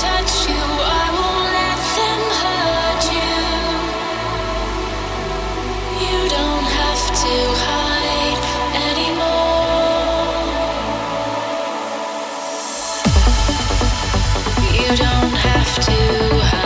You don't have to